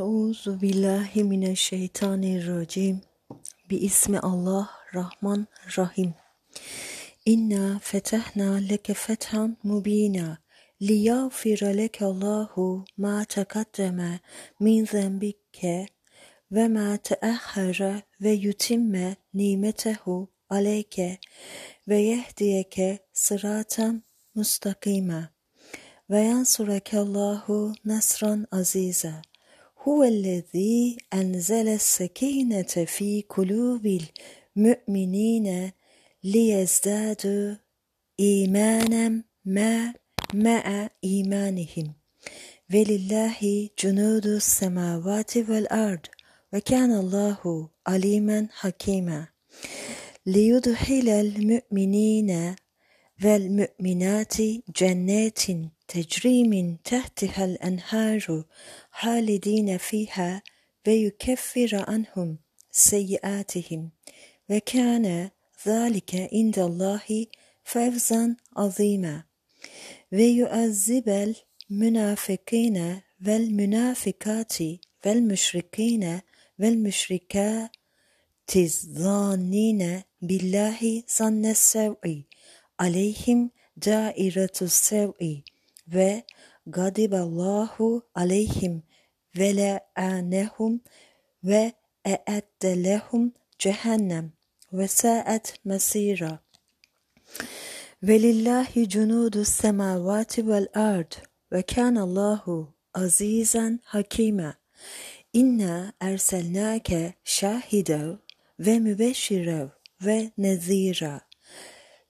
Euzu billahi mineşşeytanirracim. Bi ismi Allah Rahman Rahim. İnna fetahna leke fethan mubina li yağfira leke Allahu ma taqaddama min zenbike ve ma teahhara ve yutimme nimetehu aleyke ve yehdiyeke sıraten mustakime ve yansureke Allahu nasran aziza. Huvellezî enzelessekînete fî kulûbil mü'minîne liyezdâdû îmânem ma'a imanihim ve lillahi cunûdus semâvâti vel ard ve kânallâhu alîmen hakîmâ liyudhilel mü'minîne vel mü'minâti cennetin تجري من تحتها الأنهار خالدين فيها ويكفر عنهم سيئاتهم وكان ذلك عند الله فوزا عظيما ويعذب المنافقين والمنافقات والمشركين والمشركات الظانين بالله ظن السوء عليهم دائرة السوء ve gadiballahu aleyhim ve le'anehum ve e'edde lehum cehennem ve sa'et mesira ve lillahi cunudu semavati vel ard ve kânallahu azizen hakime inna erselnâke şahidev ve mübeşşirev ve nezira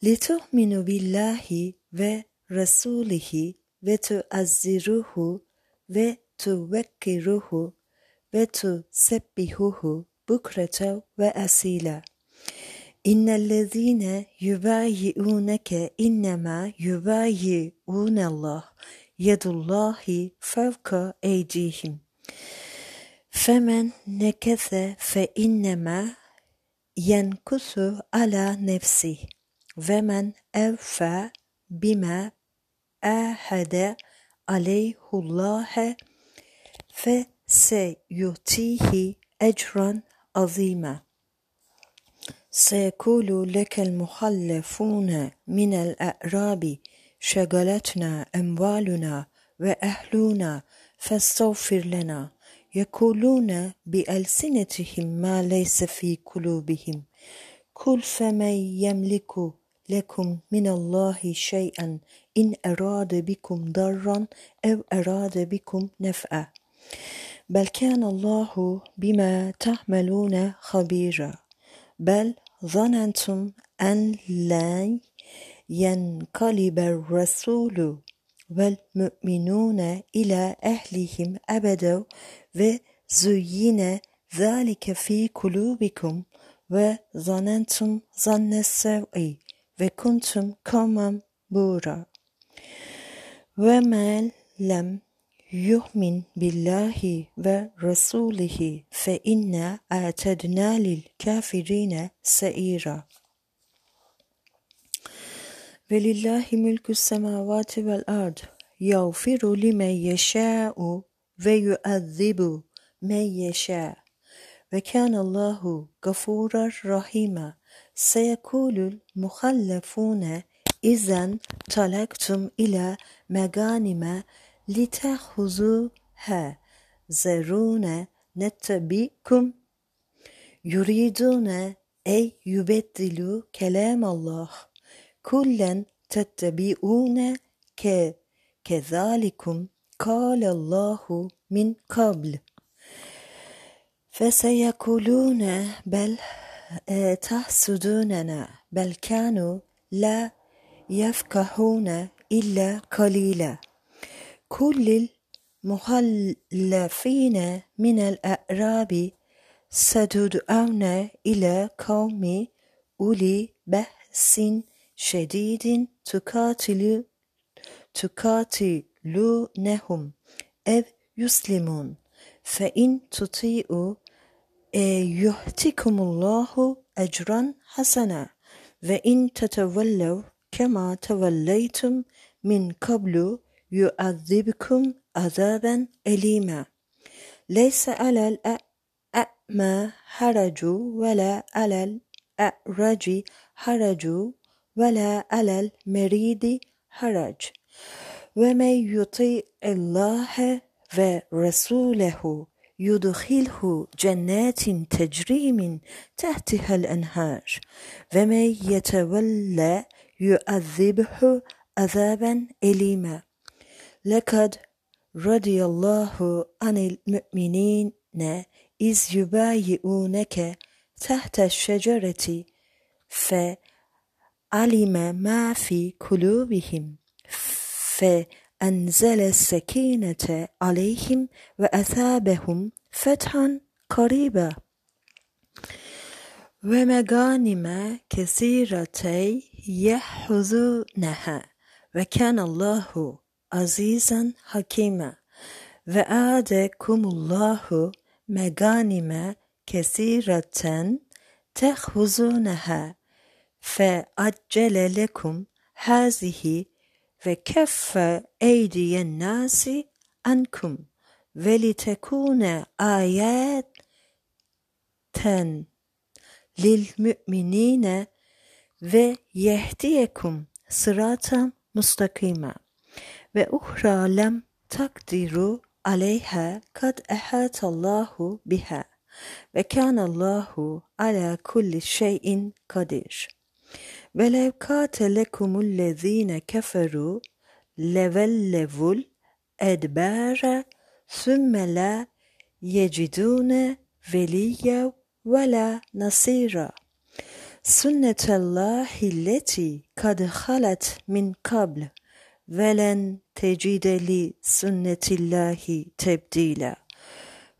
lituhminu billahi ve rasulihi ve tuazziruhu ve tuvekkiruhu ve tusebbihuhu bukrete ve asila. İnnellezine yubayyi'uneke innema yubayyi'unallah yedullahi fevka eydihim. Femen nekese fe innema yenkusu ala nefsih ve men evfa bima ahade aleyhullâhe fe se yutihi ecran azîme sekulu lekel muhallefûne minel e'rabi şegaletna emvaluna ve ehluna festağfir lena yekulûne bi elsinetihim ma leyse fi kulubihim kul femen yemliku lekum minallahi şey'en in erade bikum darran ev erade bikum nef'e bel kânallahu bima tahmelûne habîra bel zanentum en len yenkaliber rasûlü vel mü'minûne ila ehlihim ebedev ve züyyine zâlike fî kulûbikum ve zanentum zanne sev'i ve kuntum kavmen bura ve men lem yu'min billahi ve rasulihi fe inna a'tedna lil kafirine seira ve lillahi mülkü semavati vel ard yağfiru limen yeşâ'u ve yu'azzibu men yeşâ ve kânallahu gafûrar rahîmâ seyekulul muhallefûne İzen talaktum ila meganime litehuzuha zerune nettebikum yuridune ey yubeddilu kelamallah kullen tettebiune kezalikum kalallahu min kabl feseyekulune bel tahsudunena bel kanu la يفقهون إلا قليلا كل المخلفين من الأعراب ستدعون إلى قوم أولي بأس شديد تقاتلونهم أو يسلمون فإن تطيعوا يؤتكم الله أجرا حسنا وإن تتولوا كما توليتم من قبل يعذبكم عذابا أليما ليس على الأعمى حرج ولا على الأعرج حرج ولا على المريض حرج ومن يطيع الله ورسوله يدخله جنات تجري من تحتها الأنهار ومن يتولى يعذبه عذابا أليما لقد رضي الله عن المؤمنين إذ يبايعونك تحت الشجرة فعلم ما في قلوبهم فأنزل السكينة عليهم وأثابهم فتحا قريبا ومغانم كثيرة يأخذونها وكان الله عزيزا حكيما وآتاكم الله مغانم كثيرة تأخذونها فعجل لكم هذه وكف أيدي الناس عنكم ولتكون آية للمؤمنين ويهديكم صراطا مستقيما وأخرى لم تقدروا عليها قد أحاط الله بها وكان الله على كل شيء قدير وَلَوْ قَاتَلَكُمُ الَّذِينَ كَفَرُوا لَوَلَّوُا الْأَدْبَارَ ثُمَّ لَا يَجِدُونَ وَلِيًّا وَلَا نَصِيرًا سُنَّةَ اللَّهِ الَّتِي قَدْ خَلَتْ مِنْ قَبْلُ وَلَنْ تَجِدَ لِسُنَّةِ اللَّهِ تَبْدِيلًا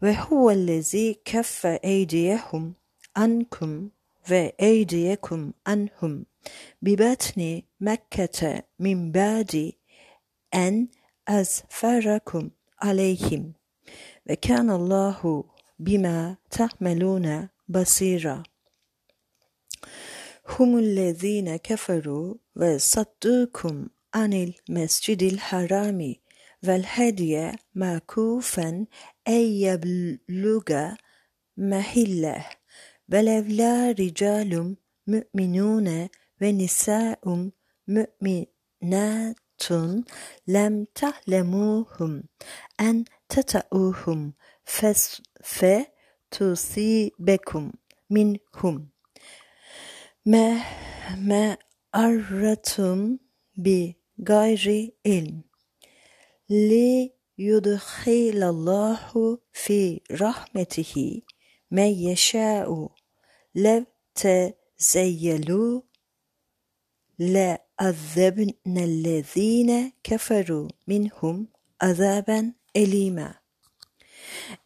وَهُوَ الَّذِي كَفَّ أَيْدِيَهُمْ عَنْكُمْ وَأَيْدِيَكُمْ عَنْهُمْ ببطن مكة من بعد أن أظفركم عليهم وكان الله بما تعملون بصيرا هم الذين كفروا وصدوكم عن المسجد الحرام والهدي معكوفا أن يبلغ محله ولولا رجال مؤمنون ونساء مؤمنات لم تعلموهم أن تطؤوهم فتصيبكم منهم ما أردتم بغير علم ليدخل الله في رحمته من يشاء لو تزيلوا لعذبنا الذين كفروا منهم عذابا أليما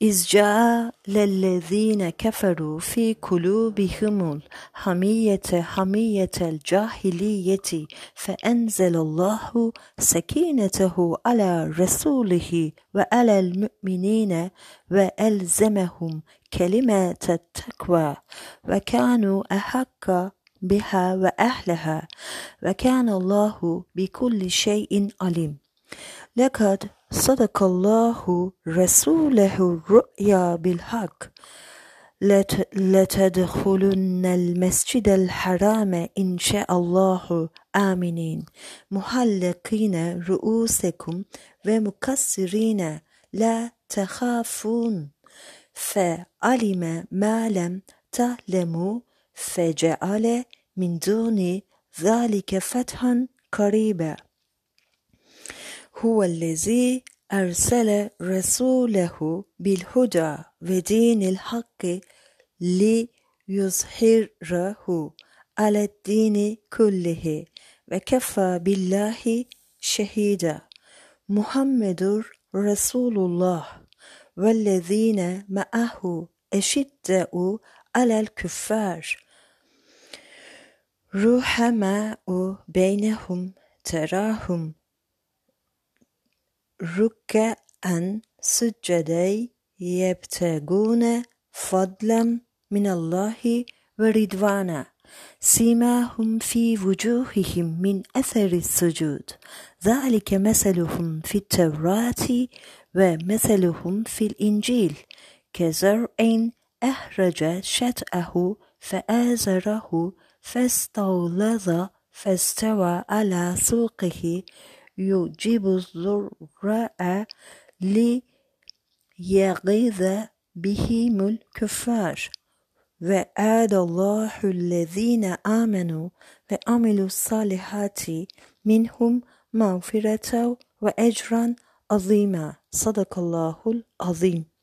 إذ جعل الذين كفروا في قلوبهم حمية الجاهلية فأنزل الله سكينته على رسوله وعلى المؤمنين وألزمهم كلمة التقوى وكانوا أحق بها وأهلها وكان الله بكل شيء عليم لقد صدق الله رسوله الرؤيا بالحق لتدخلن المسجد الحرام إن شاء الله آمنين محلقين رؤوسكم ومقصرين لا تخافون فعلم ما لم تعلموا فجعل من دون ذلك فتحا قريبا هو الذي أرسل رسوله بالهدى ودين الحق ليظهره على الدين كله وكفى بالله شهيدا محمد رسول الله والذين معه أشداء على الكفار رحماء بينهم تراهم ركعا سجدا يبتغون فضلا من الله ورضوانا سيماهم في وجوههم من أثر السجود ذلك مثلهم في التوراة ve meseluhum fil İncil kezer'in ehrece şet'ehu fe'azerahu festavlaza festeva ala suqihi yucibu zurra'a li yeğize bihimul küffar ve âdallâhullezîne âmenû ve amilus salihati minhum mağfireten ve ecran azîmâ. Sadakallâhul azîm.